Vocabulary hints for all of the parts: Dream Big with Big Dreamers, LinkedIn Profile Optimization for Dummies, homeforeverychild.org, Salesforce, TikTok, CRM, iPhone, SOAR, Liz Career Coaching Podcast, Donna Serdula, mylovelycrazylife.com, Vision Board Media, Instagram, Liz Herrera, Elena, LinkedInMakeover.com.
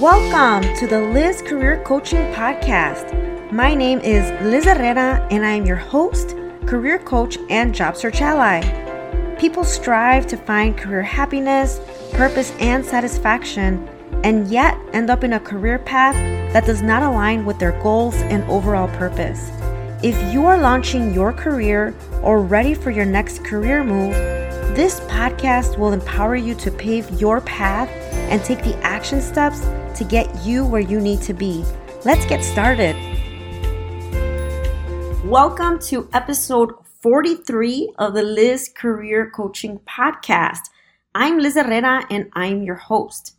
Welcome to the Liz Career Coaching Podcast. My name is Liz Herrera, and I'm your host, career coach, and job search ally. People strive to find career happiness, purpose, and satisfaction, and yet end up in a career path that does not align with their goals and overall purpose. If you are launching your career or ready for your next career move, this podcast will empower you to pave your path and take the action steps to get you where you need to be. Let's get started. Welcome to episode 43 of the Liz Career Coaching Podcast. I'm Liz Herrera and I'm your host.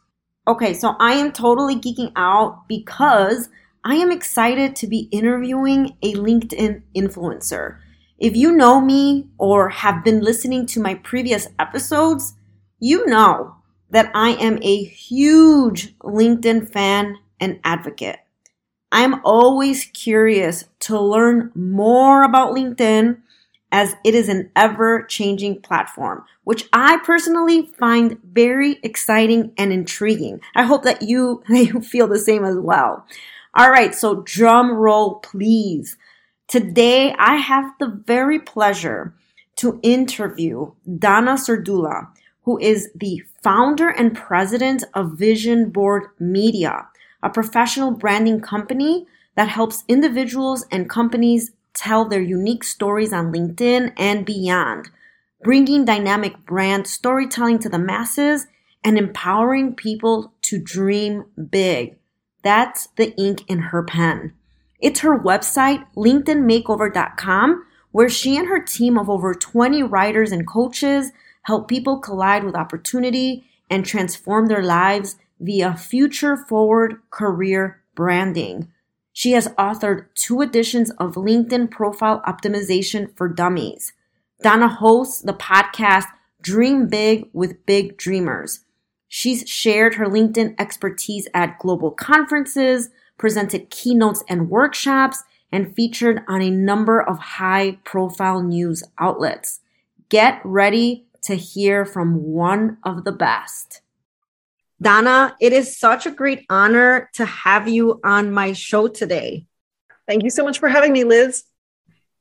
Okay, so I am totally geeking out because I am excited to be interviewing a LinkedIn influencer. If you know me or have been listening to my previous episodes, you know that I am a huge LinkedIn fan and advocate. I'm always curious to learn more about LinkedIn as it is an ever-changing platform, which I personally find very exciting and intriguing. I hope that you feel the same as well. All right, so drum roll, please. Today, I have the very pleasure to interview Donna Serdula, who is the founder and president of Vision Board Media, a professional branding company that helps individuals and companies tell their unique stories on LinkedIn and beyond, bringing dynamic brand storytelling to the masses and empowering people to dream big. That's the ink in her pen. It's her website, LinkedInMakeover.com, where she and her team of over 20 writers and coaches help people collide with opportunity and transform their lives via future-forward career branding. She has authored 2 editions of LinkedIn Profile Optimization for Dummies. Donna hosts the podcast Dream Big with Big Dreamers. She's shared her LinkedIn expertise at global conferences, presented keynotes and workshops, and featured on a number of high-profile news outlets. Get ready to hear from one of the best. Donna, it is such a great honor to have you on my show today. Thank you so much for having me, Liz.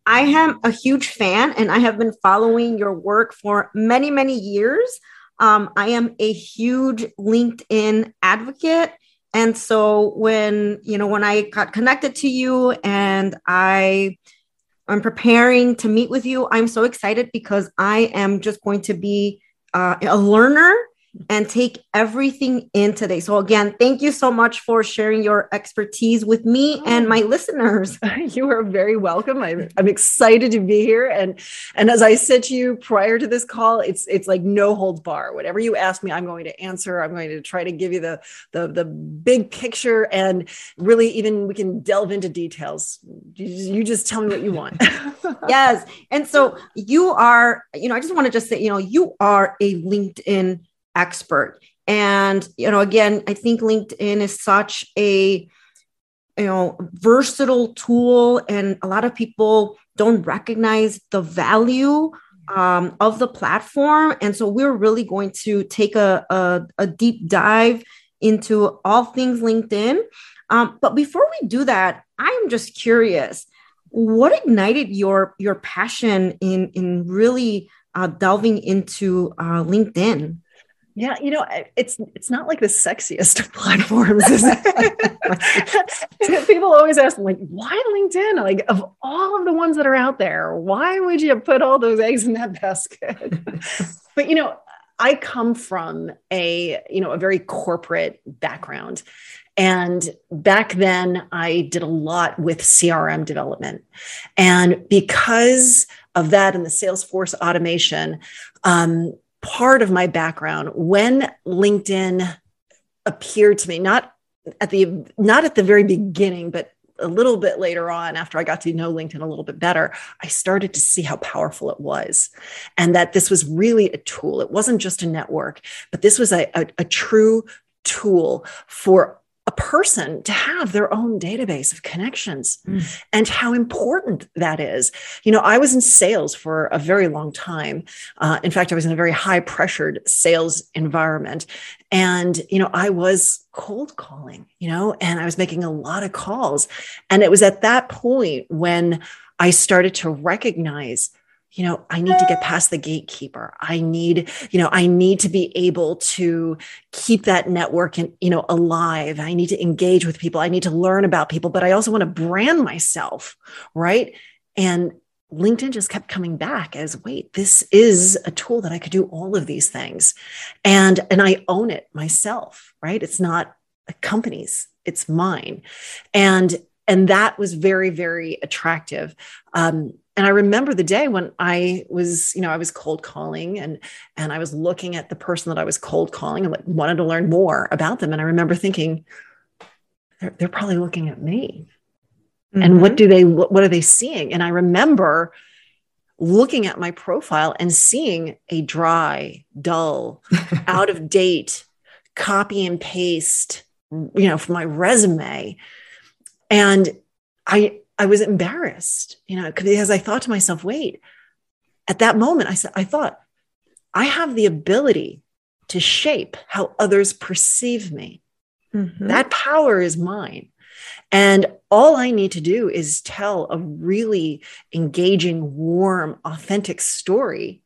I am a huge fan, and I have been following your work for many, many years. I am a huge LinkedIn advocate. And so when I got connected to you and I'm preparing to meet with you, I'm so excited because I am just going to be a learner and take everything in today. So again, thank you so much for sharing your expertise with me and my listeners. You are very welcome. I'm excited to be here. And as I said to you prior to this call, it's like no holds bar. Whatever you ask me, I'm going to answer. I'm going to try to give you the big picture, and really even we can delve into details. You just tell me what you want. Yes. And so you are, I just want to just say, you are a LinkedIn expert. And, again, I think LinkedIn is such a, versatile tool, and a lot of people don't recognize the value of the platform. And so we're really going to take a deep dive into all things LinkedIn. But before we do that, I'm just curious, what ignited your passion in really delving into LinkedIn? Yeah, it's not like the sexiest of platforms. People always ask, why LinkedIn? Like, of all of the ones that are out there, why would you put all those eggs in that basket? But I come from a very corporate background. And back then I did a lot with CRM development. And because of that and the Salesforce automation, part of my background, when LinkedIn appeared to me, not at the very beginning, but a little bit later on, after I got to know LinkedIn a little bit better, I started to see how powerful it was, and that this was really a tool. It wasn't just a network, but this was a true tool for a person to have their own database of connections and how important that is. You know, I was in sales for a very long time. In fact, I was in a very high pressured sales environment. And, you know, I was cold calling, you know, and I was making a lot of calls. And it was at that point when I started to recognize, you know, I need to get past the gatekeeper. I need to be able to keep that network and, you know, alive. I need to engage with people. I need to learn about people, but I also want to brand myself, right? And LinkedIn just kept coming back as, wait, this is a tool that I could do all of these things. And I own it myself, right? It's not a company's, it's mine. And that was very, very attractive. And I remember the day when I was, you know, I was cold calling and I was looking at the person that I was cold calling and like wanted to learn more about them. And I remember thinking, they're probably looking at me. Mm-hmm. And what are they seeing? And I remember looking at my profile and seeing a dry, dull, out of date, copy and paste, you know, from my resume. And I was embarrassed, you know, because I thought to myself, wait, at that moment, I thought, I have the ability to shape how others perceive me. Mm-hmm. That power is mine. And all I need to do is tell a really engaging, warm, authentic story.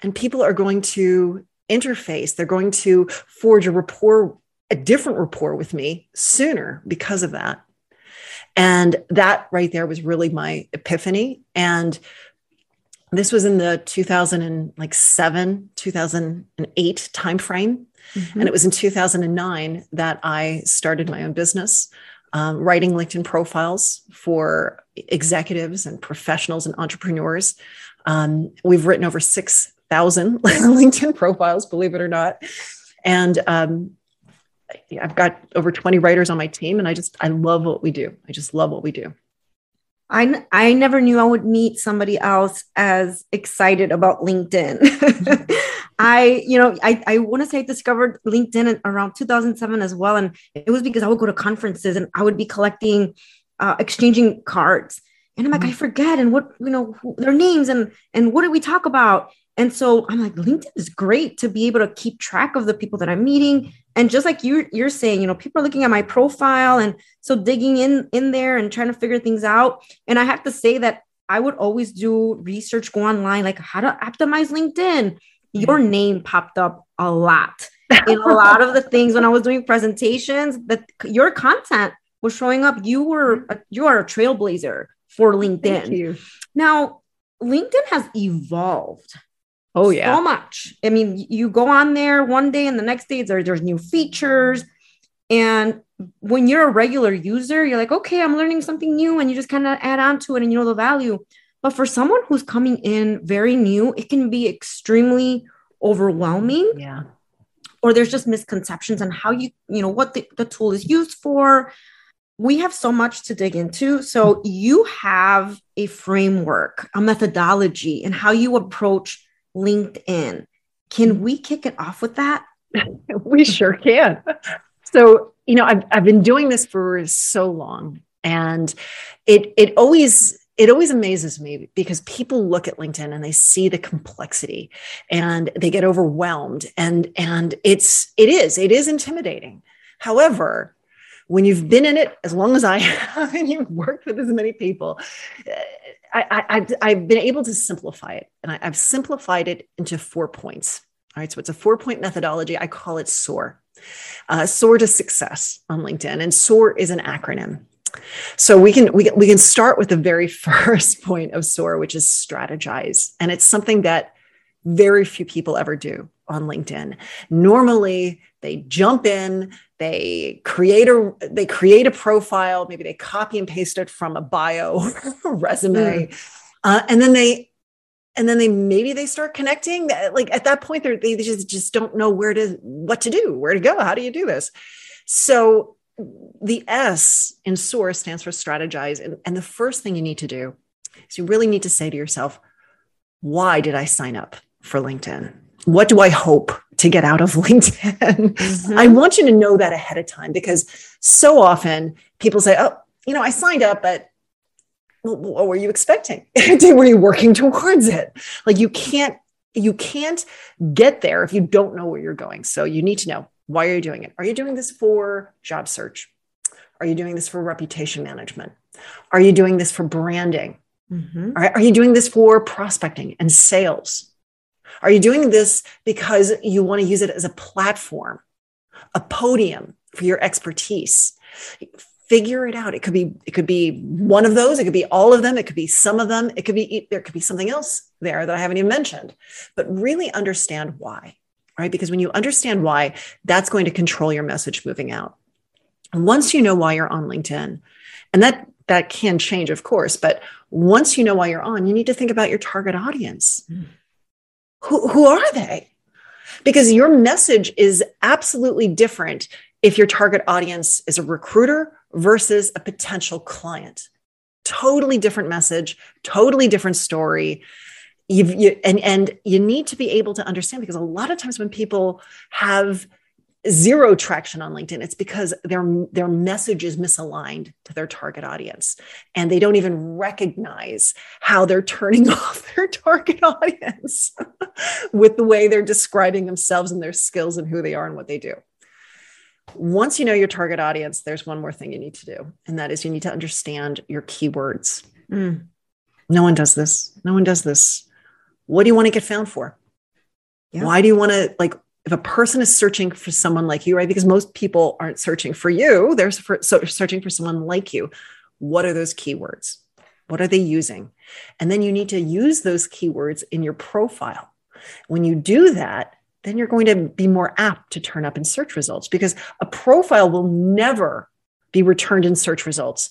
And people are going to interface. They're going to forge a different rapport with me sooner because of that. And that right there was really my epiphany. And this was in the 2007, 2008 timeframe. Mm-hmm. And it was in 2009 that I started my own business, writing LinkedIn profiles for executives and professionals and entrepreneurs. We've written over 6,000 LinkedIn profiles, believe it or not. And, I've got over 20 writers on my team, and I love what we do. I just love what we do. I never knew I would meet somebody else as excited about LinkedIn. I want to say I discovered LinkedIn around 2007 as well. And it was because I would go to conferences and I would be collecting, exchanging cards. And I'm like, I forget. And what, you know, their names and what did we talk about? And so I'm like, LinkedIn is great to be able to keep track of the people that I'm meeting. And just like you're saying, you know, people are looking at my profile. And so digging in there and trying to figure things out. And I have to say that I would always do research, go online, like how to optimize LinkedIn. Your name popped up a lot in a lot of the things when I was doing presentations, that your content was showing up. You are a trailblazer for LinkedIn. Thank you. Now, LinkedIn has evolved. Oh, yeah. So much. I mean, you go on there one day and the next day there's new features. And when you're a regular user, you're like, okay, I'm learning something new. And you just kind of add on to it and you know the value. But for someone who's coming in very new, it can be extremely overwhelming. Yeah. Or there's just misconceptions on how you know, what the tool is used for. We have so much to dig into. So you have a framework, a methodology, and how you approach LinkedIn. Can we kick it off with that? We sure can. So, you know, I've been doing this for so long, and it always amazes me because people look at LinkedIn and they see the complexity and they get overwhelmed, and it is intimidating. However, when you've been in it as long as I have and you've worked with as many people, I've been able to simplify it. And I've simplified it into 4 points. All right. So it's a 4-point methodology. I call it SOAR. SOAR to success on LinkedIn. And SOAR is an acronym. So we can start with the very first point of SOAR, which is strategize. And it's something that very few people ever do on LinkedIn. Normally they jump in, they create a profile, maybe they copy and paste it from a bio resume. And then they start connecting. Like at that point, they just don't know what to do, where to go. How do you do this? So the S in SOAR stands for strategize. And the first thing you need to do is you really need to say to yourself, why did I sign up for LinkedIn? What do I hope to get out of LinkedIn. Mm-hmm. I want you to know that ahead of time, because so often people say, oh, you know, I signed up, but what were you expecting? Were you working towards it? Like you can't get there if you don't know where you're going. So you need to know, why are you doing it? Are you doing this for job search? Are you doing this for reputation management? Are you doing this for branding? Mm-hmm. Are you doing this for prospecting and sales? Are you doing this because you want to use it as a platform, a podium for your expertise? Figure it out. It could be one of those. It could be all of them. It could be some of them. There could be something else there that I haven't even mentioned, but really understand why, right? Because when you understand why, that's going to control your message moving out. And once you know why you're on LinkedIn, and that can change, of course, but once you know why you're on, you need to think about your target audience. Mm. Who are they? Because your message is absolutely different if your target audience is a recruiter versus a potential client. Totally different message, totally different story. And you need to be able to understand, because a lot of times when people have zero traction on LinkedIn, it's because their message is misaligned to their target audience, and they don't even recognize how they're turning off their target audience with the way they're describing themselves and their skills and who they are and what they do. Once you know your target audience, there's one more thing you need to do, and that is you need to understand your keywords. Mm. No one does this. No one does this. What do you want to get found for? Yeah. Why do you want to, like, if a person is searching for someone like you, right? Because most people aren't searching for you. They're searching for someone like you. What are those keywords? What are they using? And then you need to use those keywords in your profile. When you do that, then you're going to be more apt to turn up in search results, because a profile will never be returned in search results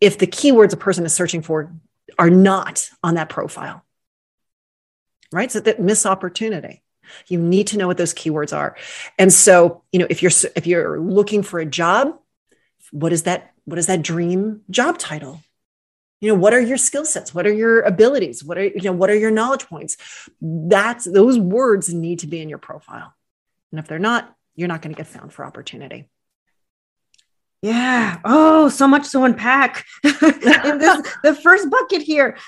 if the keywords a person is searching for are not on that profile, right? So that missed opportunity. You need to know what those keywords are. And so, you know, if you're looking for a job, what is that dream job title? You know, what are your skill sets? What are your abilities? What are your knowledge points? Those words need to be in your profile. And if they're not, you're not going to get found for opportunity. Yeah. Oh, so much to unpack. The first bucket here,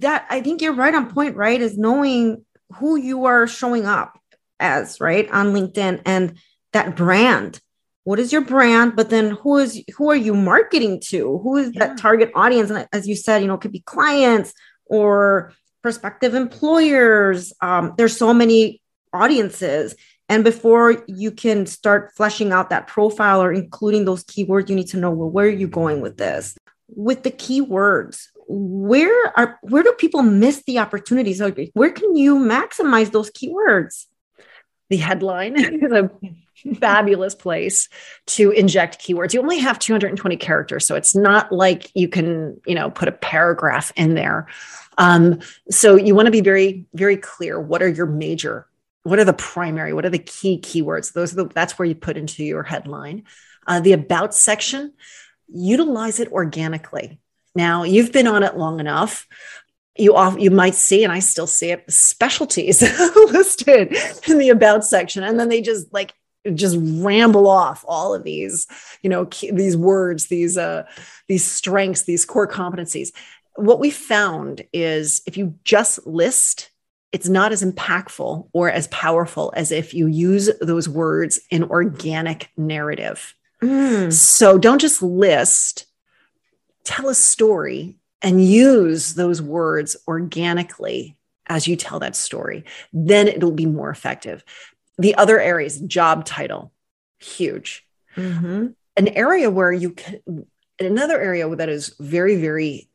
that I think you're right on point, right? Is knowing who you are showing up as, right, on LinkedIn, and that brand. What is your brand? But then who are you marketing to? Who is that target audience? And as you said, you know, it could be clients or prospective employers. There's so many audiences. And before you can start fleshing out that profile or including those keywords, you need to know, well, where are you going with this? With the keywords, where do people miss the opportunities? Where can you maximize those keywords? The headline is a fabulous place to inject keywords. You only have 220 characters, so it's not like you can, you know, put a paragraph in there. So you want to be very, very clear. What are your major? What are the primary? What are the key keywords? That's where you put into your headline. The about section, utilize it organically. Now, you've been on it long enough. You might see, and I still see it, specialties listed in the about section. And then they just ramble off all of these, you know, these words, these strengths, these core competencies. What we found is if you just list, it's not as impactful or as powerful as if you use those words in organic narrative. Mm. So don't just list. Tell a story and use those words organically as you tell that story. Then it'll be more effective. The other areas, job title, huge. Mm-hmm. Another area that is very, very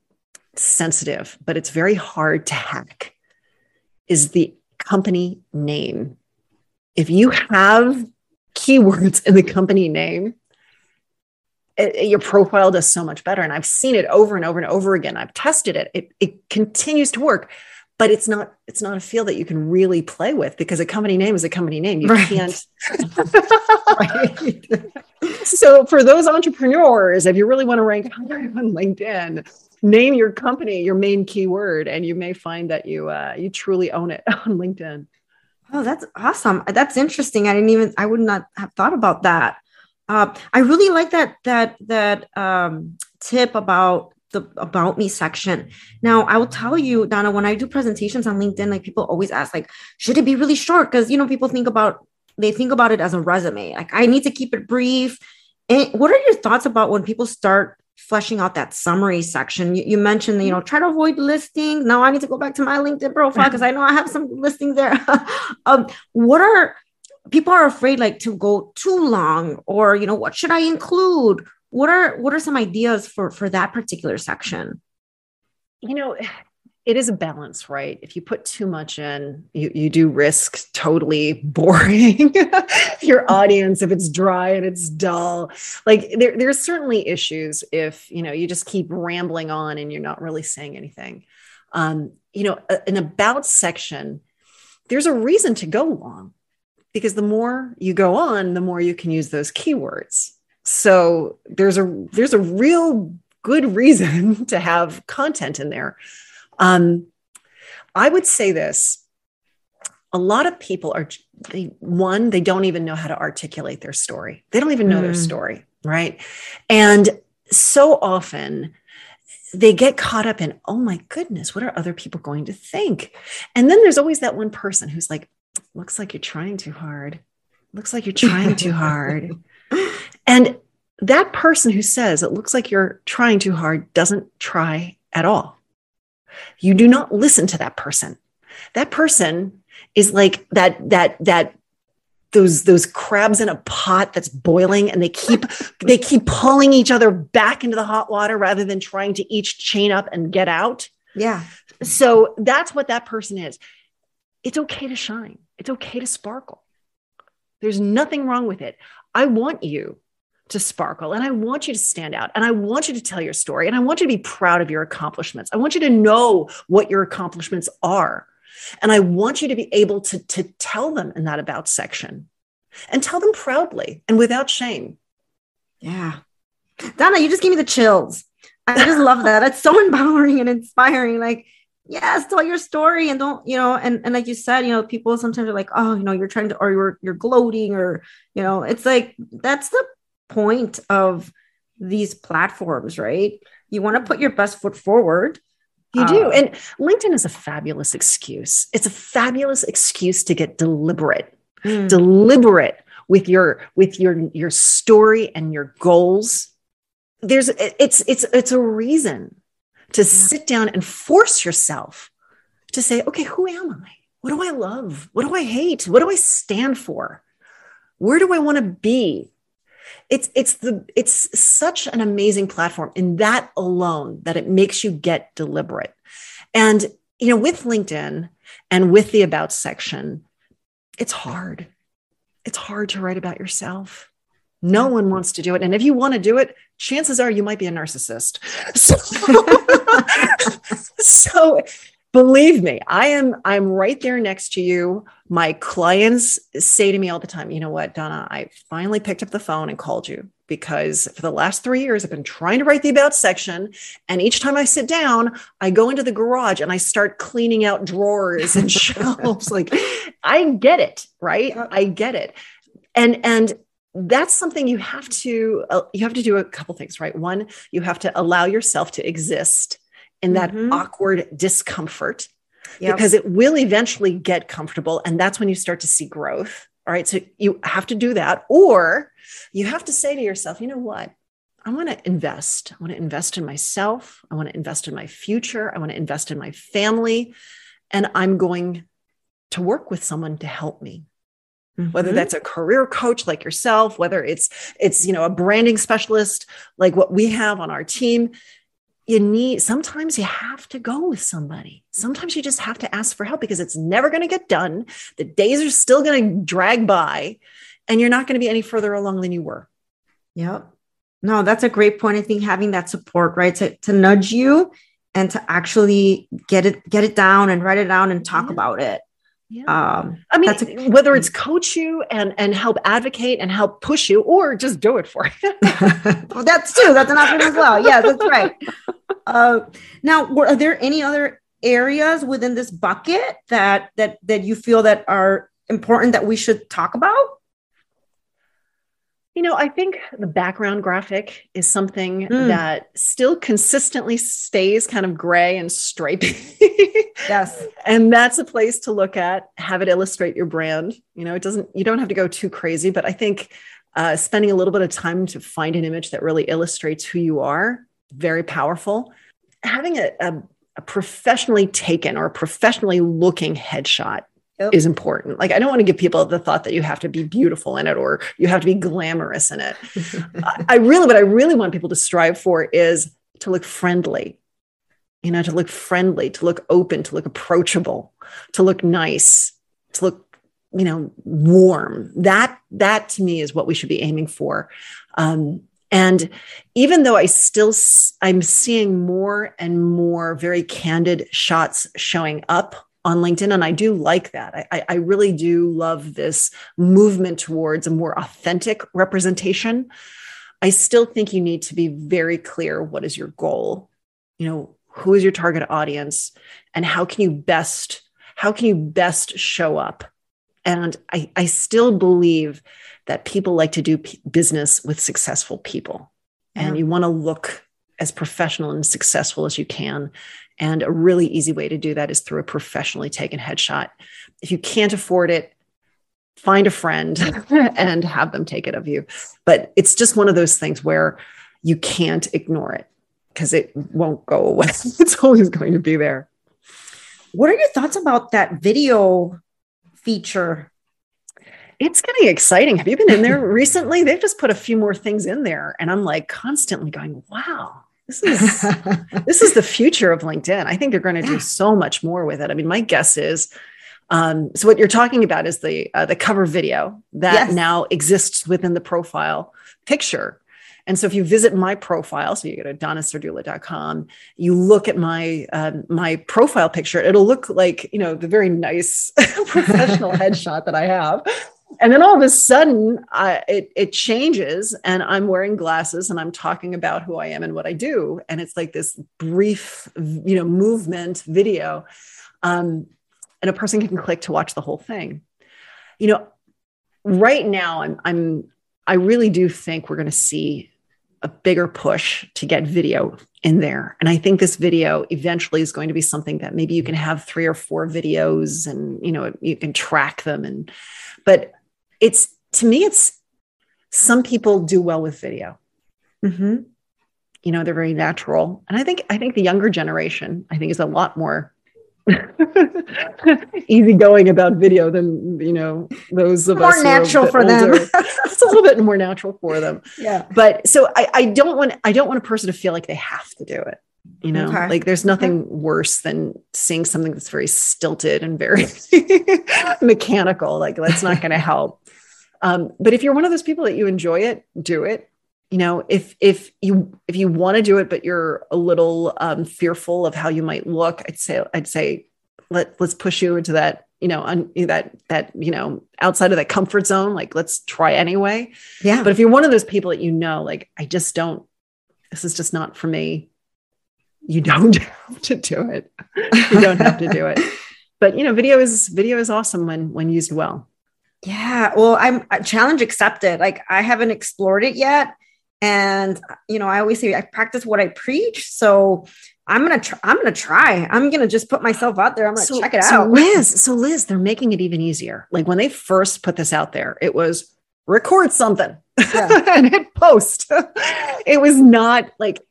sensitive, but it's very hard to hack, is the company name. If you have keywords in the company name, your profile does so much better. And I've seen it over and over and over again. I've tested it. It continues to work, but it's not a field that you can really play with, because a company name is a company name. You can't. Right. So for those entrepreneurs, if you really want to rank higher on LinkedIn, name your company your main keyword, and you may find that you truly own it on LinkedIn. Oh, that's awesome. That's interesting. I would not have thought about that. I really like that tip about the about me section. Now, I will tell you, Donna, when I do presentations on LinkedIn, like people always ask, like, should it be really short? Because, people think about it as a resume. Like, I need to keep it brief. And what are your thoughts about when people start fleshing out that summary section? You mentioned, try to avoid listings. Now I need to go back to my LinkedIn profile because I know I have some listings there. People are afraid like to go too long, or, what should I include? What are some ideas for that particular section? It is a balance, right? If you put too much in, you do risk totally boring your audience if it's dry and it's dull. Like there's certainly issues if, you just keep rambling on and you're not really saying anything. An about section, there's a reason to go long because the more you go on, the more you can use those keywords. So there's a real good reason to have content in there. I would say this, a lot of people they don't even know how to articulate their story. They don't even know their story, right? And so often they get caught up in, oh my goodness, what are other people going to think? And then there's always that one person who's like, looks like you're trying too hard. Looks like you're trying too hard. And that person who says it looks like you're trying too hard doesn't try at all. You do not listen to that person. That person is like those crabs in a pot that's boiling, and they keep pulling each other back into the hot water rather than trying to each chain up and get out. Yeah. So that's what that person is. It's okay to shine. It's okay to sparkle. There's nothing wrong with it. I want you to sparkle, and I want you to stand out, and I want you to tell your story, and I want you to be proud of your accomplishments. I want you to know what your accomplishments are, and I want you to be able to tell them in that about section, and tell them proudly and without shame. Yeah. Donna, you just gave me the chills. I just love that. That's so empowering and inspiring. Like, yes, tell your story, and don't, and like you said, people sometimes are like, oh, you're trying to, or you're gloating, or, it's like, that's the point of these platforms, right? You want to put your best foot forward. You do. And LinkedIn is a fabulous excuse. It's a fabulous excuse to get deliberate with your story and your goals. It's a reason to sit down and force yourself to say, okay, who am I? What do I love? What do I hate? What do I stand for? Where do I want to be? It's such an amazing platform in that alone that it makes you get deliberate. And, with LinkedIn and with the about section, it's hard. It's hard to write about yourself. No one wants to do it. And if you want to do it, chances are you might be a narcissist. So believe me, I'm right there next to you. My clients say to me all the time, you know what, Donna, I finally picked up the phone and called you because for the last 3 years, I've been trying to write the about section. And each time I sit down, I go into the garage and I start cleaning out drawers and shelves. Like, I get it, right? I get it. And that's something you have to do a couple things, right? One, you have to allow yourself to exist in that awkward discomfort, because it will eventually get comfortable. And that's when you start to see growth. All right. So you have to do that, or you have to say to yourself, you know what? I want to invest. I want to invest in myself. I want to invest in my future. I want to invest in my family. And I'm going to work with someone to help me. Whether that's a career coach like yourself, whether it's, a branding specialist, like what we have on our team. Sometimes you have to go with somebody. Sometimes you just have to ask for help because it's never going to get done. The days are still going to drag by and you're not going to be any further along than you were. Yep. No, that's a great point. I think having that support, right? To nudge you and to actually get it down and write it down and talk about it. Yeah. Whether it's coach you and help advocate and help push you, or just do it for you. Well, that's too. That's an option as well. Yeah, that's right. Now, are there any other areas within this bucket that you feel that are important that we should talk about? You know, I think the background graphic is something that still consistently stays kind of gray and stripy. Yes. And that's a place to look at, have it illustrate your brand. You know, you don't have to go too crazy, but I think spending a little bit of time to find an image that really illustrates who you are, very powerful. Having a professionally taken or a professionally looking headshot is important. Like, I don't want to give people the thought that you have to be beautiful in it or you have to be glamorous in it. What I really want people to strive for is to look friendly, you know, to look friendly, to look open, to look approachable, to look nice, to look, you know, warm. That to me is what we should be aiming for. And even though I'm seeing more and more very candid shots showing up on LinkedIn. And I do like that. I really do love this movement towards a more authentic representation. I still think you need to be very clear. What is your goal? You know, who is your target audience and how can you best show up? And I still believe that people like to do business with successful people. Yeah. And you want to look as professional and successful as you can. And a really easy way to do that is through a professionally taken headshot. If you can't afford it, find a friend and have them take it of you. But it's just one of those things where you can't ignore it because it won't go away. It's always going to be there. What are your thoughts about that video feature? It's getting exciting. Have you been in there recently? They've just put a few more things in there. And I'm like constantly going, wow. This is the future of LinkedIn. I think they're going to do so much more with it. I mean, my guess is, so what you're talking about is the cover video that now exists within the profile picture. And so if you visit my profile, so you go to donnaserdula.com, you look at my profile picture, it'll look like, you know, the very nice professional headshot that I have. And then all of a sudden, it changes and I'm wearing glasses and I'm talking about who I am and what I do. And it's like this brief, you know, movement video. And a person can click to watch the whole thing. You know, right now, I really do think we're going to see a bigger push to get video in there. And I think this video eventually is going to be something that maybe you can have 3 or 4 videos and, you know, you can track them. But it's, to me, it's, some people do well with video. Mm-hmm. You know, they're very natural. And I think the younger generation, I think, is a lot more easygoing about video than, you know, those of us. More natural for them. It's a little bit more natural for them. Yeah. But so I don't want a person to feel like they have to do it. You know, like there's nothing worse than seeing something that's very stilted and very mechanical. Like that's not going to help. But if you're one of those people that you enjoy it, do it. You know, if you want to do it, but you're a little fearful of how you might look, I'd say let's push you into that, you know, that you know, outside of that comfort zone. Like, let's try anyway. Yeah. But if you're one of those people that, you know, like, this is just not for me, you don't have to do it. You don't have to do it. But, you know, video is awesome when used well. Yeah. Well, I'm challenge accepted. Like, I haven't explored it yet. And, you know, I always say I practice what I preach. So I'm going to try. I'm going to just put myself out there. I'm going to check it out. So Liz, they're making it even easier. Like, when they first put this out there, it was record something and hit post. It was not like,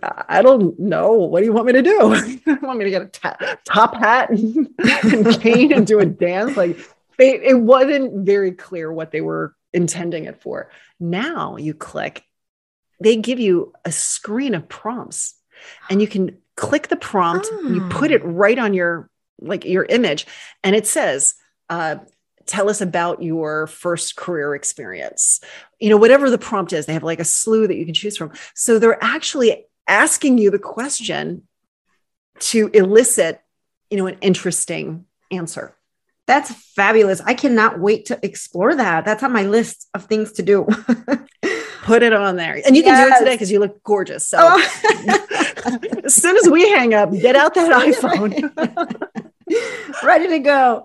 I don't know. What do you want me to do? You want me to get a top hat and cane and do a dance? Like, it wasn't very clear what they were intending it for. Now you click, they give you a screen of prompts and you can click the prompt. Oh. You put it right on your image. And it says, tell us about your first career experience. You know, whatever the prompt is, they have like a slew that you can choose from. So they're actually asking you the question to elicit, you know, an interesting answer. That's fabulous. I cannot wait to explore that. That's on my list of things to do. Put it on there. And you can do it today because you look gorgeous. So as soon as we hang up, get out that iPhone. Ready to go.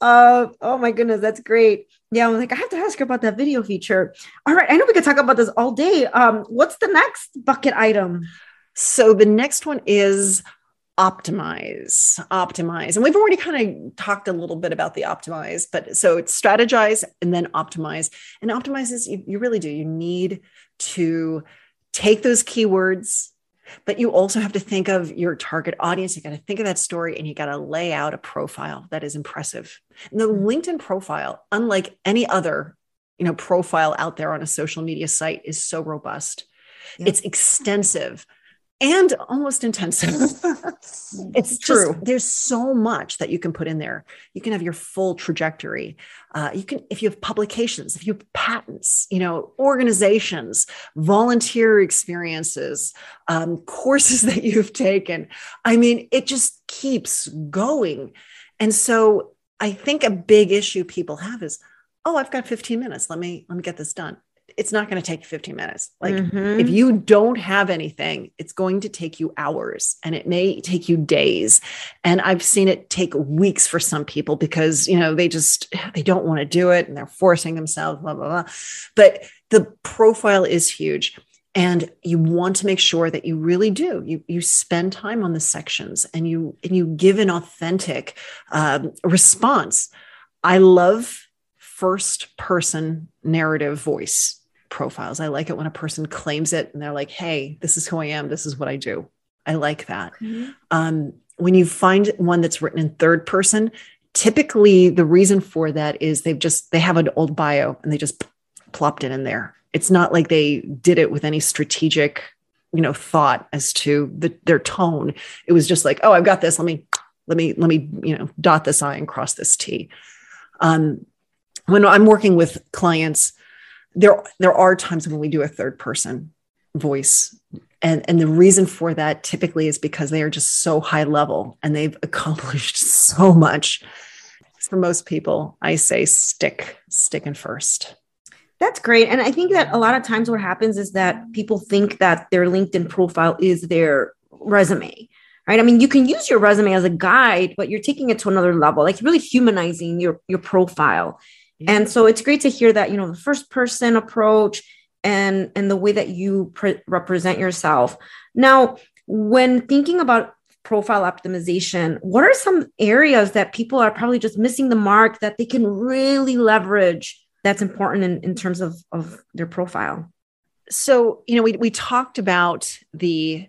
Oh my goodness, that's great. Yeah, I'm like, I have to ask about that video feature. All right, I know we could talk about this all day. What's the next bucket item? So the next one is optimize. And we've already kind of talked a little bit about the optimize, but so it's strategize and then optimize. And optimize is, you really do, you need to take those keywords, but you also have to think of your target audience. You got to think of that story and you got to lay out a profile that is impressive. And the LinkedIn profile, unlike any other, profile out there on a social media site, is so robust. Yeah. It's extensive and almost intensive. It's true. Just, there's so much that you can put in there. You can have your full trajectory. If you have publications, if you have patents, organizations, volunteer experiences, courses that you've taken. I mean, it just keeps going. And so I think a big issue people have is, oh, I've got 15 minutes. Let me get this done. It's not going to take 15 minutes. If you don't have anything, it's going to take you hours and it may take you days. And I've seen it take weeks for some people because, they don't want to do it and they're forcing themselves, blah, blah, blah. But the profile is huge. And you want to make sure that you really do. You spend time on the sections and you give an authentic response. I love first person narrative voice profiles. I like it when a person claims it and they're like, hey, this is who I am. This is what I do. I like that. Mm-hmm. When you find one that's written in third person, typically the reason for that is they have an old bio and they just plopped it in there. It's not like they did it with any strategic, thought as to their tone. It was just like, oh, I've got this. Let me, dot this I and cross this T. When I'm working with clients, there are times when we do a third person voice. And the reason for that typically is because they are just so high level and they've accomplished so much. For most people, I say stick in first. That's great. And I think that a lot of times what happens is that people think that their LinkedIn profile is their resume. Right? I mean, you can use your resume as a guide, but you're taking it to another level, like really humanizing your profile. Yeah. And so it's great to hear that, the first person approach and the way that you represent yourself. Now, when thinking about profile optimization, what are some areas that people are probably just missing the mark that they can really leverage that's important in terms of their profile? So, we talked about the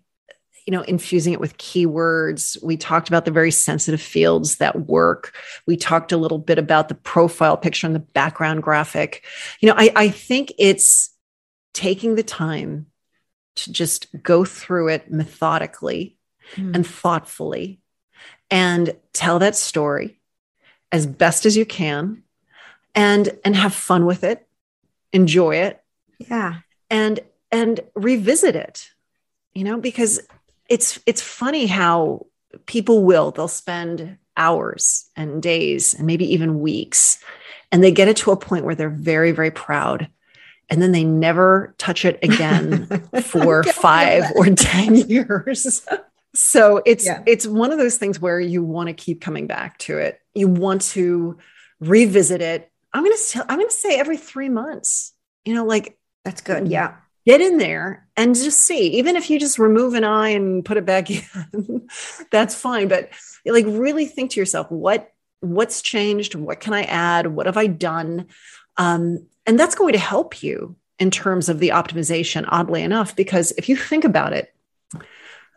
infusing it with keywords. We talked about the very sensitive fields that work. We talked a little bit about the profile picture and the background graphic. I think it's taking the time to just go through it methodically and thoughtfully and tell that story as best as you can and have fun with it, enjoy it. Yeah. And revisit it, because it's funny how people they'll spend hours and days and maybe even weeks, and they get it to a point where they're very, very proud. And then they never touch it again for 5 or 10 years. So it's one of those things where you want to keep coming back to it. You want to revisit it. I'm going to say every 3 months, that's good. Yeah. Get in there and just see, even if you just remove an eye and put it back in, that's fine. But really think to yourself, what's changed? What can I add? What have I done? And that's going to help you in terms of the optimization, oddly enough, because if you think about it,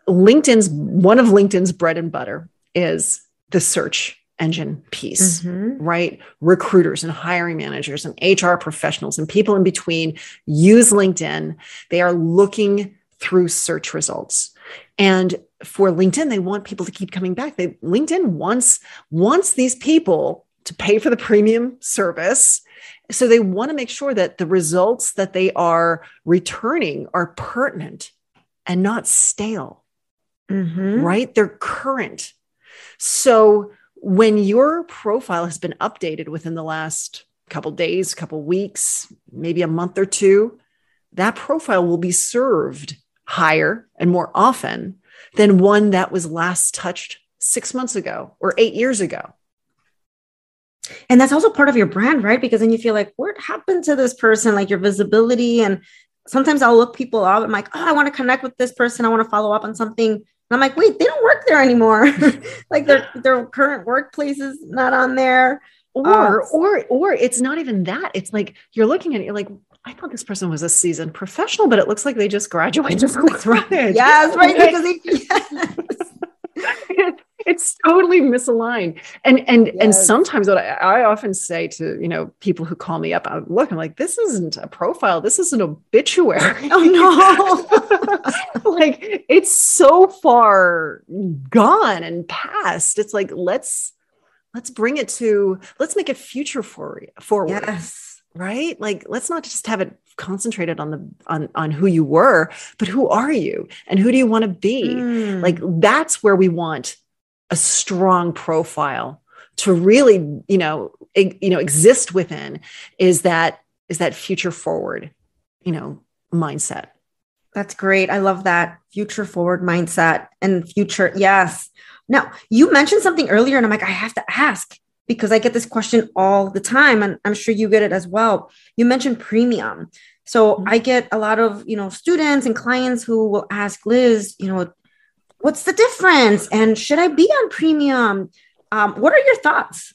one of LinkedIn's bread and butter is the search engine piece, right? Recruiters and hiring managers and HR professionals and people in between use LinkedIn. They are looking through search results. And for LinkedIn, they want people to keep coming back. LinkedIn wants these people to pay for the premium service. So they want to make sure that the results that they are returning are pertinent and not stale, right? They're current. So when your profile has been updated within the last couple days, couple weeks, maybe a month or two, that profile will be served higher and more often than one that was last touched 6 months ago or 8 years ago. And that's also part of your brand, right? Because then you feel like, what happened to this person? Like your visibility. And sometimes I'll look people up. I'm like, oh, I want to connect with this person. I want to follow up on something. And I'm like, wait, they don't work there anymore. Like their current workplace is not on there. Or it's not even that. It's like, you're looking at it, you're like, I thought this person was a seasoned professional, but it looks like they just graduated from college. Yes, right. Yes. It's totally misaligned. And sometimes what I often say to, you know, people who call me up, I look, I'm like, this isn't a profile. This is an obituary. Oh no. Like it's so far gone and past. It's like, let's bring it to, let's make it future forward. Yes. Right. Like, let's not just have it concentrated on on who you were, but who are you and who do you want to be? Like, that's where we want a strong profile to really, exist within is that future forward, mindset. That's great. I love that future forward mindset and future. Yes. Now, you mentioned something earlier and I'm like, I have to ask because I get this question all the time and I'm sure you get it as well. You mentioned premium. So I get a lot of, students and clients who will ask Liz, what's the difference and should I be on premium? What are your thoughts?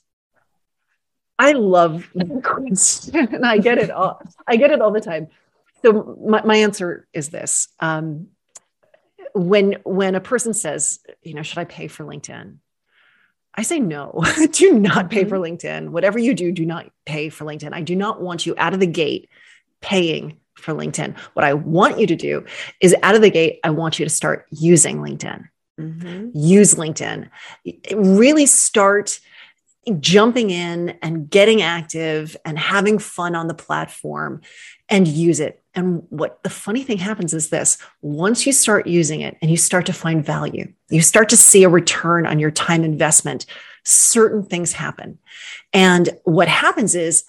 I love that question and I get it all. I get it all the time. So my answer is this. When a person says, should I pay for LinkedIn? I say, no, do not pay for LinkedIn. Whatever you do, do not pay for LinkedIn. I do not want you out of the gate paying for LinkedIn. What I want you to do is out of the gate, I want you to start using LinkedIn. Use LinkedIn. Really start jumping in and getting active and having fun on the platform and use it. And what the funny thing happens is this, once you start using it and you start to find value, you start to see a return on your time investment, certain things happen. And what happens is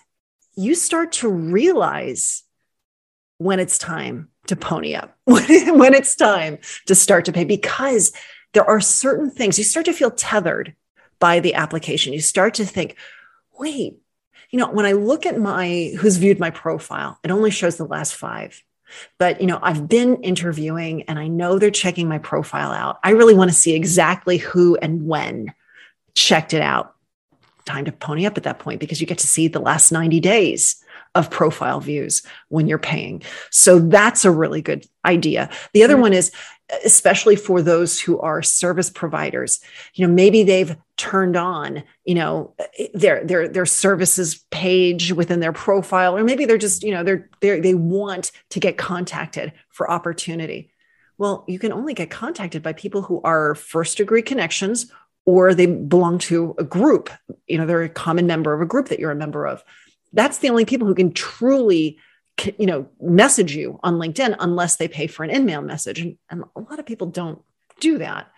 you start to realize when it's time to pony up, when it's time to start to pay, because there are certain things you start to feel tethered by the application. You start to think, wait, when I look at who's viewed my profile, it only shows the last 5, but I've been interviewing and I know they're checking my profile out. I really want to see exactly who and when checked it out. Time to pony up at that point, because you get to see the last 90 days of profile views when you're paying. So that's a really good idea. The other one is, especially for those who are service providers, maybe they've turned on, their services page within their profile, or maybe they're just, they want to get contacted for opportunity. Well, you can only get contacted by people who are first degree connections, or they belong to a group, they're a common member of a group that you're a member of. That's the only people who can truly, message you on LinkedIn unless they pay for an in-mail message. And a lot of people don't do that.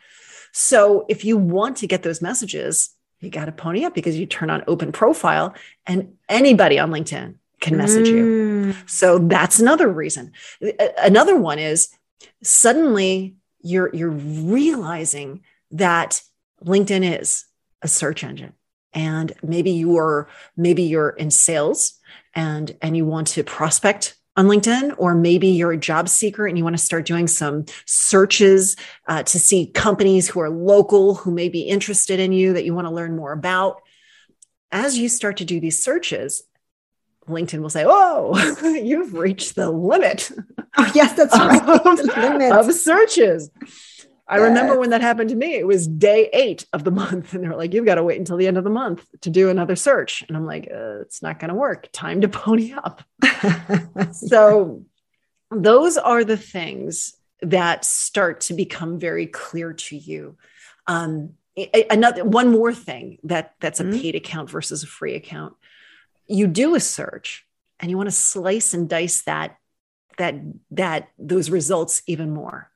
So if you want to get those messages, you got to pony up, because you turn on open profile and anybody on LinkedIn can message you. So that's another reason. Another one is suddenly you're realizing that LinkedIn is a search engine. And maybe you're in sales and you want to prospect on LinkedIn, or maybe you're a job seeker and you want to start doing some searches to see companies who are local, who may be interested in you, that you want to learn more about. As you start to do these searches, LinkedIn will say, oh, you've reached the limit. Oh, yes, that's right. Of searches. I remember when that happened to me, it was day 8 of the month. And they're like, you've got to wait until the end of the month to do another search. And I'm like, it's not going to work. Time to pony up. So those are the things that start to become very clear to you. One more thing that's a paid account versus a free account. You do a search and you want to slice and dice those results even more.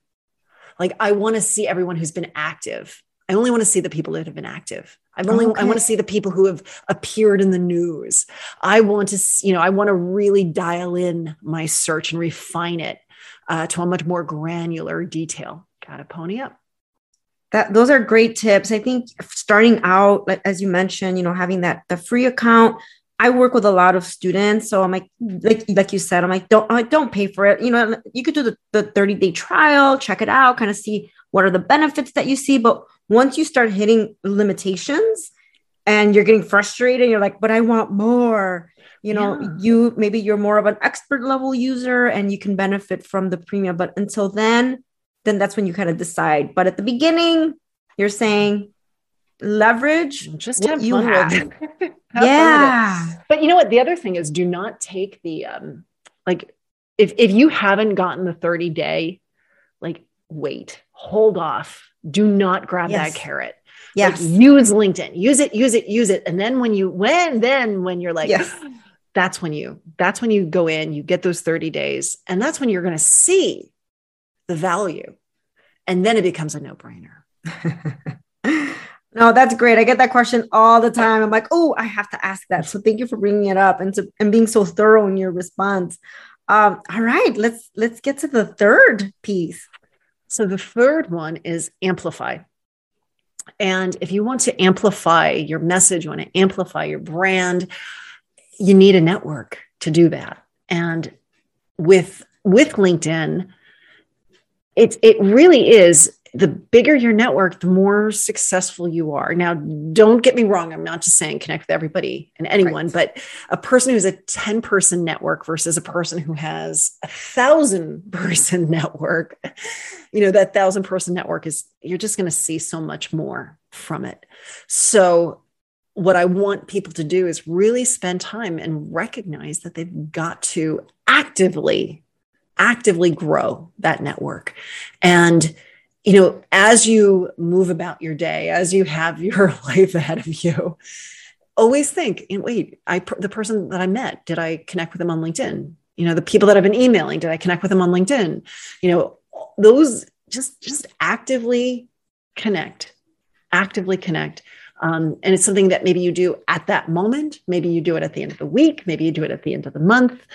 Like, I want to see everyone who's been active. I only want to see the people that have been active. I want to see the people who have appeared in the news. I want to, I want to really dial in my search and refine it to a much more granular detail. Got to pony up. those are great tips. I think starting out, like, as you mentioned, you know, having the free account. I work with a lot of students. So I'm like you said, don't pay for it. You know, you could do the 30-day trial, check it out, kind of see what are the benefits that you see. But once you start hitting limitations and you're getting frustrated and you're like, but I want more, you know, you, maybe you're more of an expert level user and you can benefit from the premium. But until then that's when you kind of decide. But at the beginning, you're saying, leverage just what you have. Yeah. But you know what? The other thing is, do not take the, if you haven't gotten the 30-day, like, wait, hold off, do not grab that carrot. Yes. Like, use LinkedIn, use it. And then when you're like, that's when you go in, you get those 30 days, and that's when you're going to see the value. And then it becomes a no-brainer. No, that's great. I get that question all the time. I'm like, oh, I have to ask that. So thank you for bringing it up and being so thorough in your response. All right, let's get to the third piece. So the third one is amplify. And if you want to amplify your message, you want to amplify your brand, you need a network to do that. And with LinkedIn, it really is. The bigger your network, the more successful you are. Now, don't get me wrong. I'm not just saying connect with everybody and anyone, but a person who's a 10-person network versus a person who has 1,000-person network, you know, that 1,000-person network is, you're just going to see so much more from it. So what I want people to do is really spend time and recognize that they've got to actively grow that network. And you know, as you move about your day, as you have your life ahead of you, always think, wait, the person that I met, did I connect with them on LinkedIn? You know, the people that I've been emailing, did I connect with them on LinkedIn? You know, those just actively connect. And it's something that maybe you do at that moment. Maybe you do it at the end of the week. Maybe you do it at the end of the month,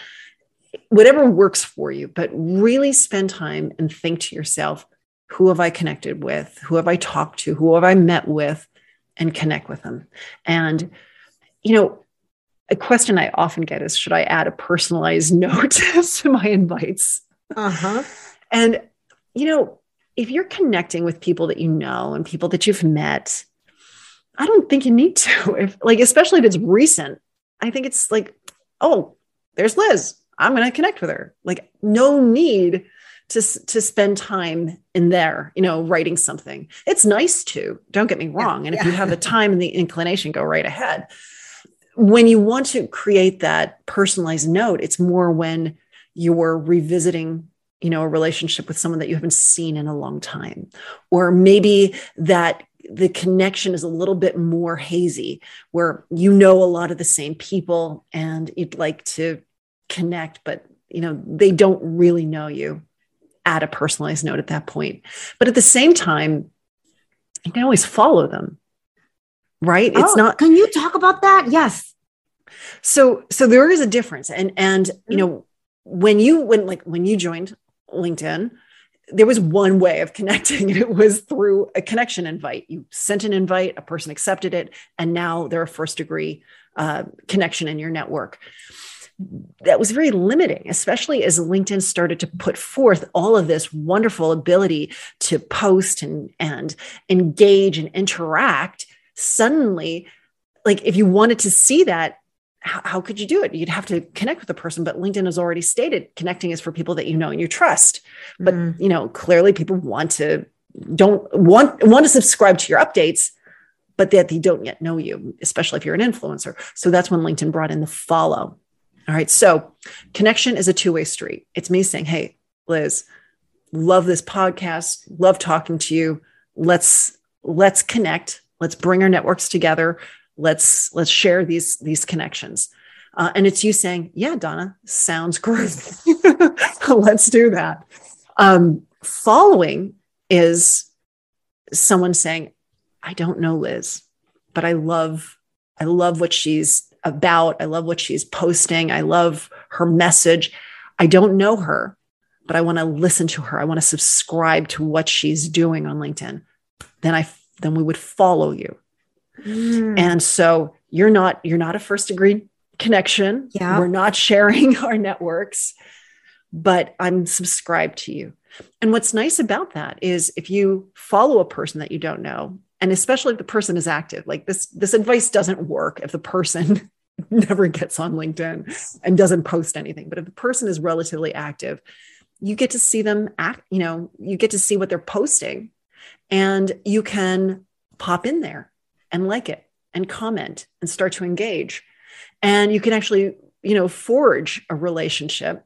whatever works for you, but really spend time and think to yourself, who have I connected with? Who have I talked to? Who have I met with? And connect with them. And, you know, a question I often get is, should I add a personalized note to my invites? Uh-huh. And, you know, if you're connecting with people that you know and people that you've met, I don't think you need to. Especially if it's recent, I think it's like, oh, there's Liz. I'm going to connect with her. Like, no need to spend time in there, you know, writing something. It's nice to, don't get me wrong. And if you have the time and the inclination, go right ahead. When you want to create that personalized note, it's more when you're revisiting, you know, a relationship with someone that you haven't seen in a long time, or maybe that the connection is a little bit more hazy, where you know a lot of the same people and you'd like to connect, but, you know, they don't really know you. Add a personalized note at that point. But at the same time, you can always follow them, right? Oh, it's not. Can you talk about that? Yes. So there is a difference. And you know, when you joined LinkedIn, there was one way of connecting, and it was through a connection invite. You sent an invite, a person accepted it, and now they're a first-degree connection in your network. That was very limiting, especially as LinkedIn started to put forth all of this wonderful ability to post and engage and interact. Suddenly, like, if you wanted to see that, how could you do it? You'd have to connect with a person, but LinkedIn has already stated connecting is for people that you know and you trust. But, you know, clearly people don't want to subscribe to your updates, but that they don't yet know you, especially if you're an influencer. So that's when LinkedIn brought in the follow. All right. So connection is a two-way street. It's me saying, hey, Liz, love this podcast. Love talking to you. Let's connect. Let's bring our networks together. Let's share these connections. And it's you saying, yeah, Donna, sounds great. Let's do that. Following is someone saying, I don't know Liz, but I love what she's about. I love what she's posting. I love her message. I don't know her, but I want to listen to her. I want to subscribe to what she's doing on LinkedIn. then we would follow you. Mm. And so you're not a first degree connection. Yeah. We're not sharing our networks, but I'm subscribed to you. And what's nice about that is if you follow a person that you don't know, and especially if the person is active, like this advice doesn't work if the person never gets on LinkedIn and doesn't post anything. But if the person is relatively active, you get to see them act, you get to see what they're posting, and you can pop in there and like it and comment and start to engage. And you can actually, forge a relationship.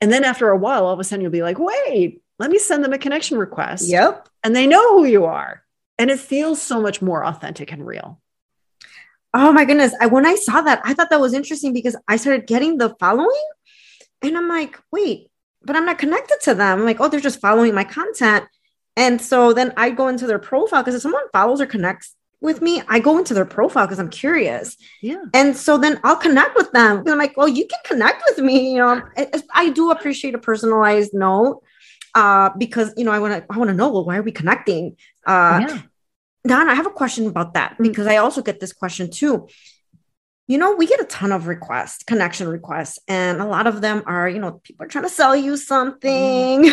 And then after a while, all of a sudden you'll be like, wait, let me send them a connection request. Yep. And they know who you are. And it feels so much more authentic and real. Oh my goodness. When I saw that, I thought that was interesting because I started getting the following and I'm like, wait, but I'm not connected to them. I'm like, oh, they're just following my content. And so then I go into their profile because if someone follows or connects with me, I go into their profile because I'm curious. Yeah. And so then I'll connect with them. And I'm like, well, you can connect with me. I do appreciate a personalized note because, I want to know, well, why are we connecting? Yeah. Donna, I have a question about that because I also get this question too. We get a ton of requests, connection requests, and a lot of them are, people are trying to sell you something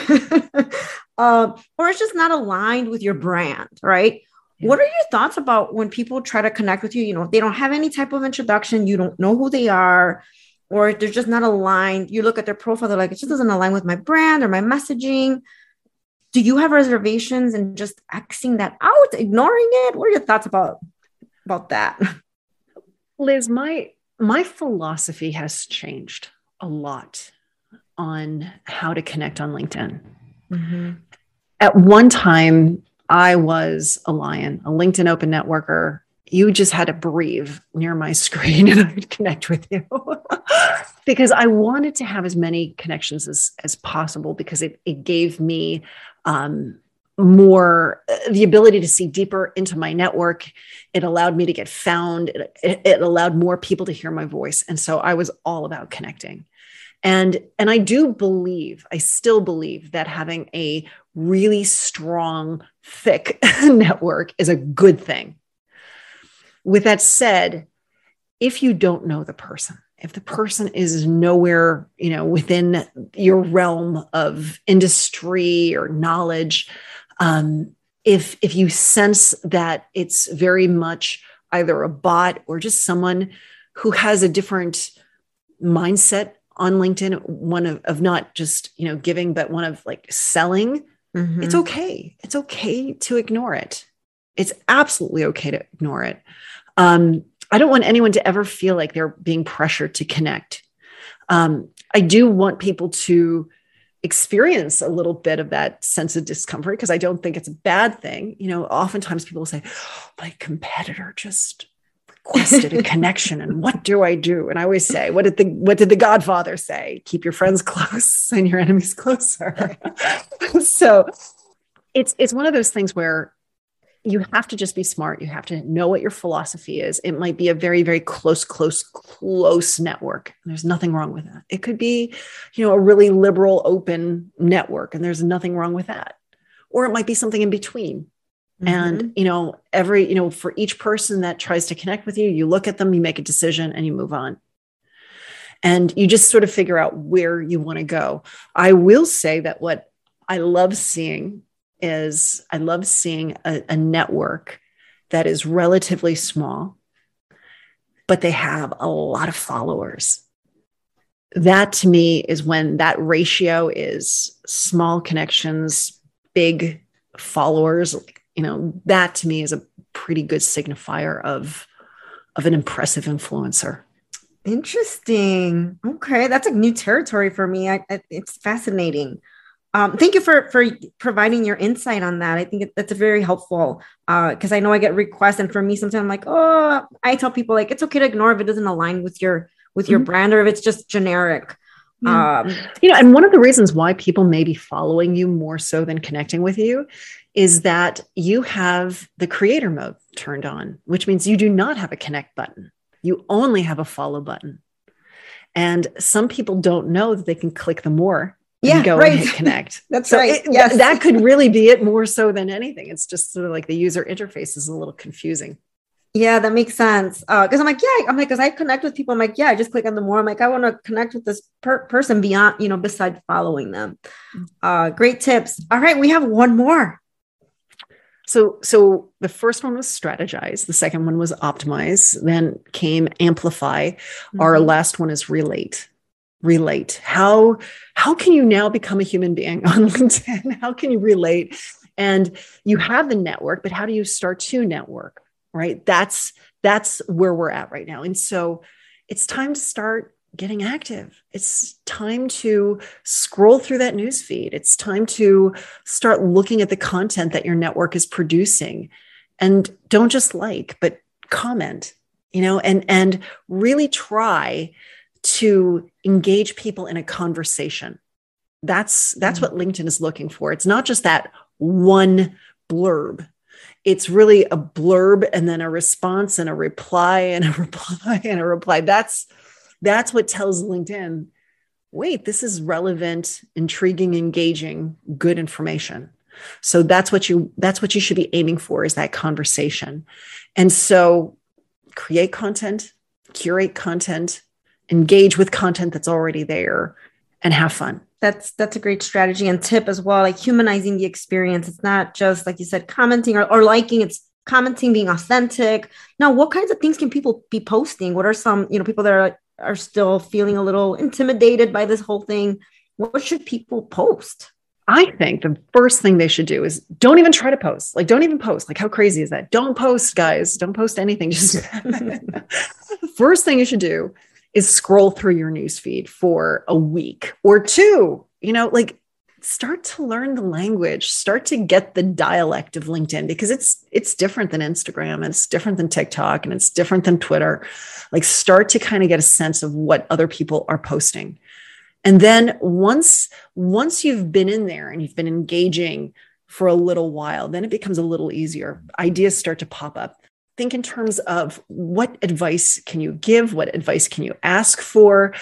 or it's just not aligned with your brand, right? Yeah. What are your thoughts about when people try to connect with you? They don't have any type of introduction, you don't know who they are, or they're just not aligned. You look at their profile, they're like, it just doesn't align with my brand or my messaging. Do you have reservations and just Xing that out, ignoring it? What are your thoughts about that? Liz, my philosophy has changed a lot on how to connect on LinkedIn. Mm-hmm. At one time, I was a lion, a LinkedIn open networker. You just had to breathe near my screen and I would connect with you because I wanted to have as many connections as possible because it gave me more the ability to see deeper into my network. It allowed me to get found. It allowed more people to hear my voice. And so I was all about connecting. And I still believe that having a really strong, thick network is a good thing. With that said, if you don't know the person, if the person is nowhere, within your realm of industry or knowledge, if you sense that it's very much either a bot or just someone who has a different mindset on LinkedIn, one of not just, giving, but one of like selling, mm-hmm. It's okay. It's okay to ignore it. It's absolutely okay to ignore it. I don't want anyone to ever feel like they're being pressured to connect. I do want people to experience a little bit of that sense of discomfort because I don't think it's a bad thing. Oftentimes people will say, oh, my competitor just requested a connection and what do I do? And I always say, what did the Godfather say? Keep your friends close and your enemies closer. So it's one of those things where you have to just be smart. You have to know what your philosophy is. It might be a very, very close network. There's nothing wrong with that. It could be, a really liberal, open network, and there's nothing wrong with that. Or it might be something in between. Mm-hmm. And, for each person that tries to connect with you, you look at them, you make a decision, and you move on. And you just sort of figure out where you want to go. I will say that what I love seeing is I love seeing a network that is relatively small, but they have a lot of followers. That to me is when that ratio is small connections, big followers, that to me is a pretty good signifier of an impressive influencer. Interesting. Okay. That's like new territory for me. It's fascinating. Thank you for providing your insight on that. I think that's very helpful because I know I get requests, and for me, sometimes I'm like, oh, I tell people like it's okay to ignore if it doesn't align with your brand or if it's just generic. Yeah. And one of the reasons why people may be following you more so than connecting with you is that you have the creator mode turned on, which means you do not have a connect button. You only have a follow button, and some people don't know that they can click the more Yeah, go right. and hit connect. That's so right. That could really be it more so than anything. It's just sort of like the user interface is a little confusing. Yeah, that makes sense. Because because I connect with people. I'm like, yeah, I just click on them more. I'm like, I want to connect with this person beyond, beside following them. Great tips. All right, we have one more. So the first one was strategize. The second one was optimize. Then came amplify. Mm-hmm. Our last one is relate. Relate. How can you now become a human being on LinkedIn? How can you relate? And you have the network, but how do you start to network? Right? That's where we're at right now. And so it's time to start getting active. It's time to scroll through that newsfeed. It's time to start looking at the content that your network is producing, and don't just like, but comment, and really try to engage people in a conversation. That's what LinkedIn is looking for. It's not just that one blurb. It's really a blurb and then a response and a reply and a reply and a reply. That's what tells LinkedIn, wait, this is relevant, intriguing, engaging, good information. So that's what you should be aiming for, is that conversation. And so create content, curate content, engage with content that's already there, and have fun. That's a great strategy and tip as well, like humanizing the experience. It's not just, like you said, commenting or liking. It's commenting, being authentic. Now, what kinds of things can people be posting? What are some, people that are still feeling a little intimidated by this whole thing? What should people post? I think the first thing they should do is don't even try to post. Like, don't even post. Like, how crazy is that? Don't post, guys. Don't post anything. Just first thing you should do is scroll through your newsfeed for a week or two, start to learn the language, start to get the dialect of LinkedIn, because it's different than Instagram, and it's different than TikTok, and it's different than Twitter. Like, start to kind of get a sense of what other people are posting. And then once you've been in there and you've been engaging for a little while, then it becomes a little easier. Ideas start to pop up. Think in terms of what advice can you give? What advice can you ask for?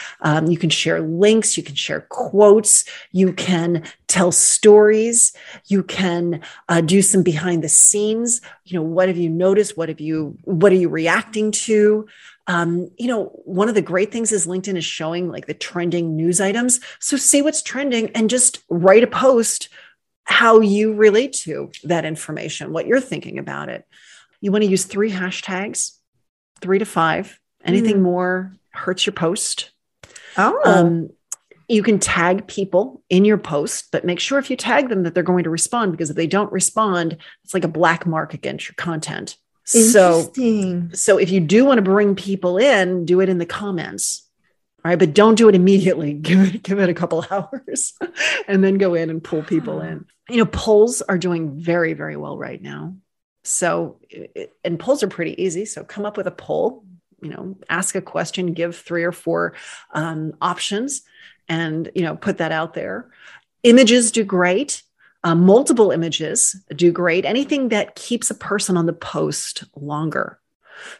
You can share links. You can share quotes. You can tell stories. You can do some behind the scenes. What have you noticed? What are you reacting to? One of the great things is LinkedIn is showing like the trending news items. So see what's trending and just write a post how you relate to that information, what you're thinking about it. You want to use 3 hashtags, 3 to 5. Anything more hurts your post. You can tag people in your post, but make sure if you tag them that they're going to respond, because if they don't respond, it's like a black mark against your content. So if you do want to bring people in, do it in the comments, right? But don't do it immediately. Give it a couple hours and then go in and pull people in. Polls are doing very, very well right now. So, and polls are pretty easy. So come up with a poll, ask a question, give 3 or 4 options, and, put that out there. Images do great. Multiple images do great. Anything that keeps a person on the post longer.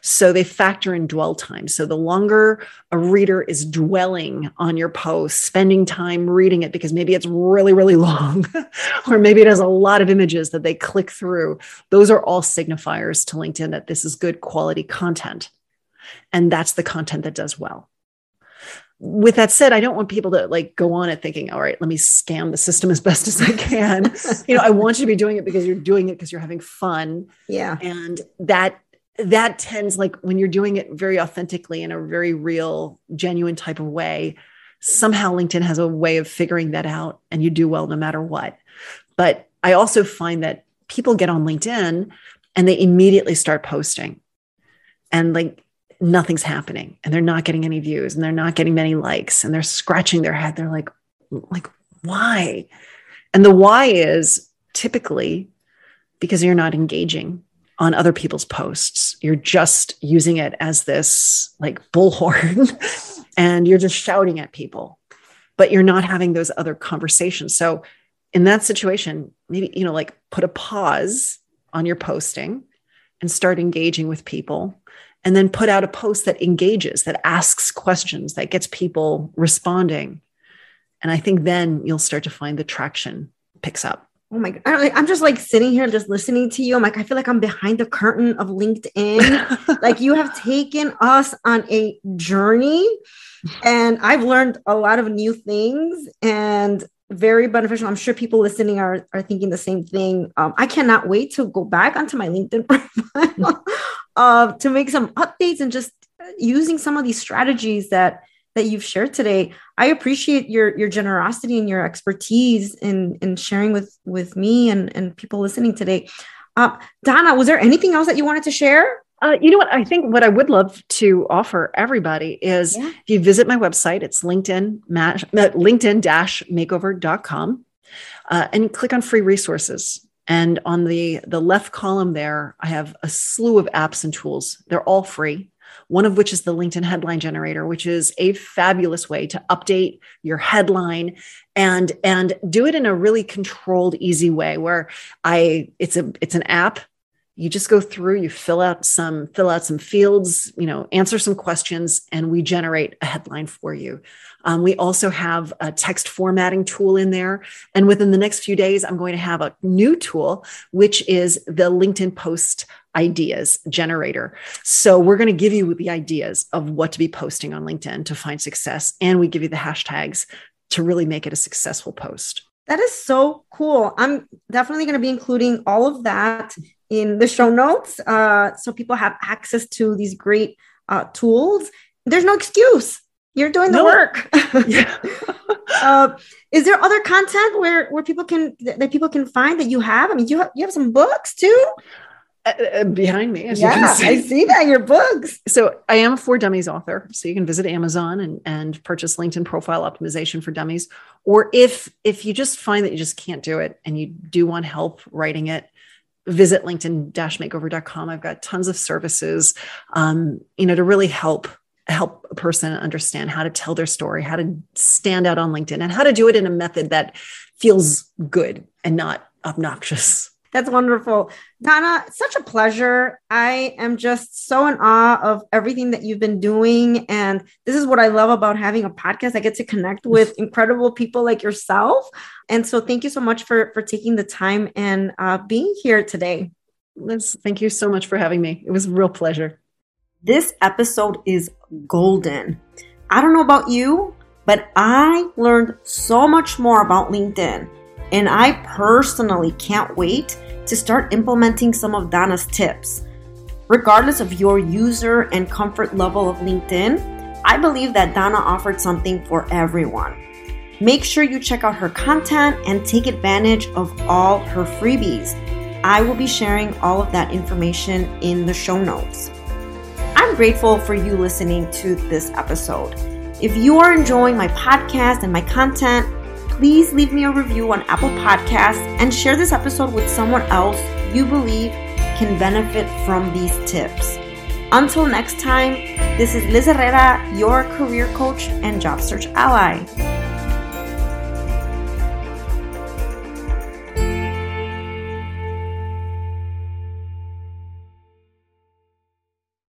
So they factor in dwell time. So the longer a reader is dwelling on your post, spending time reading it, because maybe it's really, really long, or maybe it has a lot of images that they click through. Those are all signifiers to LinkedIn that this is good quality content. And that's the content that does well. With that said, I don't want people to go on it thinking, all right, let me scam the system as best as I can. I want you to be doing it because you're doing it because you're having fun. Yeah. And that tends, when you're doing it very authentically in a very real, genuine type of way, somehow LinkedIn has a way of figuring that out, and you do well no matter what. But I also find that people get on LinkedIn and they immediately start posting, and nothing's happening, and they're not getting any views, and they're not getting many likes, and they're scratching their head. They're like, why? And the why is typically because you're not engaging on other people's posts. You're just using it as this bullhorn and you're just shouting at people, but you're not having those other conversations. So in that situation, maybe, put a pause on your posting and start engaging with people, and then put out a post that engages, that asks questions, that gets people responding. And I think then you'll start to find the traction picks up. Oh my God. I'm just like sitting here and just listening to you. I'm like, I feel like I'm behind the curtain of LinkedIn. Like you have taken us on a journey and I've learned a lot of new things and very beneficial. I'm sure people listening are thinking the same thing. I cannot wait to go back onto my LinkedIn profile to make some updates and just using some of these strategies that you've shared today. I appreciate your generosity and your expertise in sharing with me and people listening today. Donna, was there anything else that you wanted to share? You know what? I think what I would love to offer everybody is if you visit my website, it's LinkedIn-Makeover.com and click on free resources. And on the left column there, I have a slew of apps and tools. They're all free. One of which is the LinkedIn headline generator, which is a fabulous way to update your headline and do it in a really controlled, easy way where it's an app. You just go through, you fill out some fields, answer some questions, and we generate a headline for you. We also have a text formatting tool in there. And within the next few days, I'm going to have a new tool, which is the LinkedIn post ideas generator. So we're going to give you the ideas of what to be posting on LinkedIn to find success. And we give you the hashtags to really make it a successful post. That is so cool. I'm definitely going to be including all of that in the show notes. So people have access to these great tools. There's no excuse. You're doing the work. Yeah. Is there other content where people can find that you have? I mean, you have some books too. Behind me, as you can see. I see that, your books. So I am a For Dummies author. So you can visit Amazon and purchase LinkedIn Profile Optimization for Dummies. Or if you just find that you just can't do it and you do want help writing it, visit LinkedIn-Makeover.com. I've got tons of services, to really help a person understand how to tell their story, how to stand out on LinkedIn, and how to do it in a method that feels good and not obnoxious. That's wonderful. Donna, such a pleasure. I am just so in awe of everything that you've been doing. And this is what I love about having a podcast. I get to connect with incredible people like yourself. And so thank you so much for taking the time and being here today. Liz, thank you so much for having me. It was a real pleasure. This episode is golden. I don't know about you, but I learned so much more about LinkedIn. And I personally can't wait to start implementing some of Donna's tips. Regardless of your user and comfort level of LinkedIn, I believe that Donna offered something for everyone. Make sure you check out her content and take advantage of all her freebies. I will be sharing all of that information in the show notes. I'm grateful for you listening to this episode. If you are enjoying my podcast and my content, please leave me a review on Apple Podcasts and share this episode with someone else you believe can benefit from these tips. Until next time, this is Liz Herrera, your career coach and job search ally.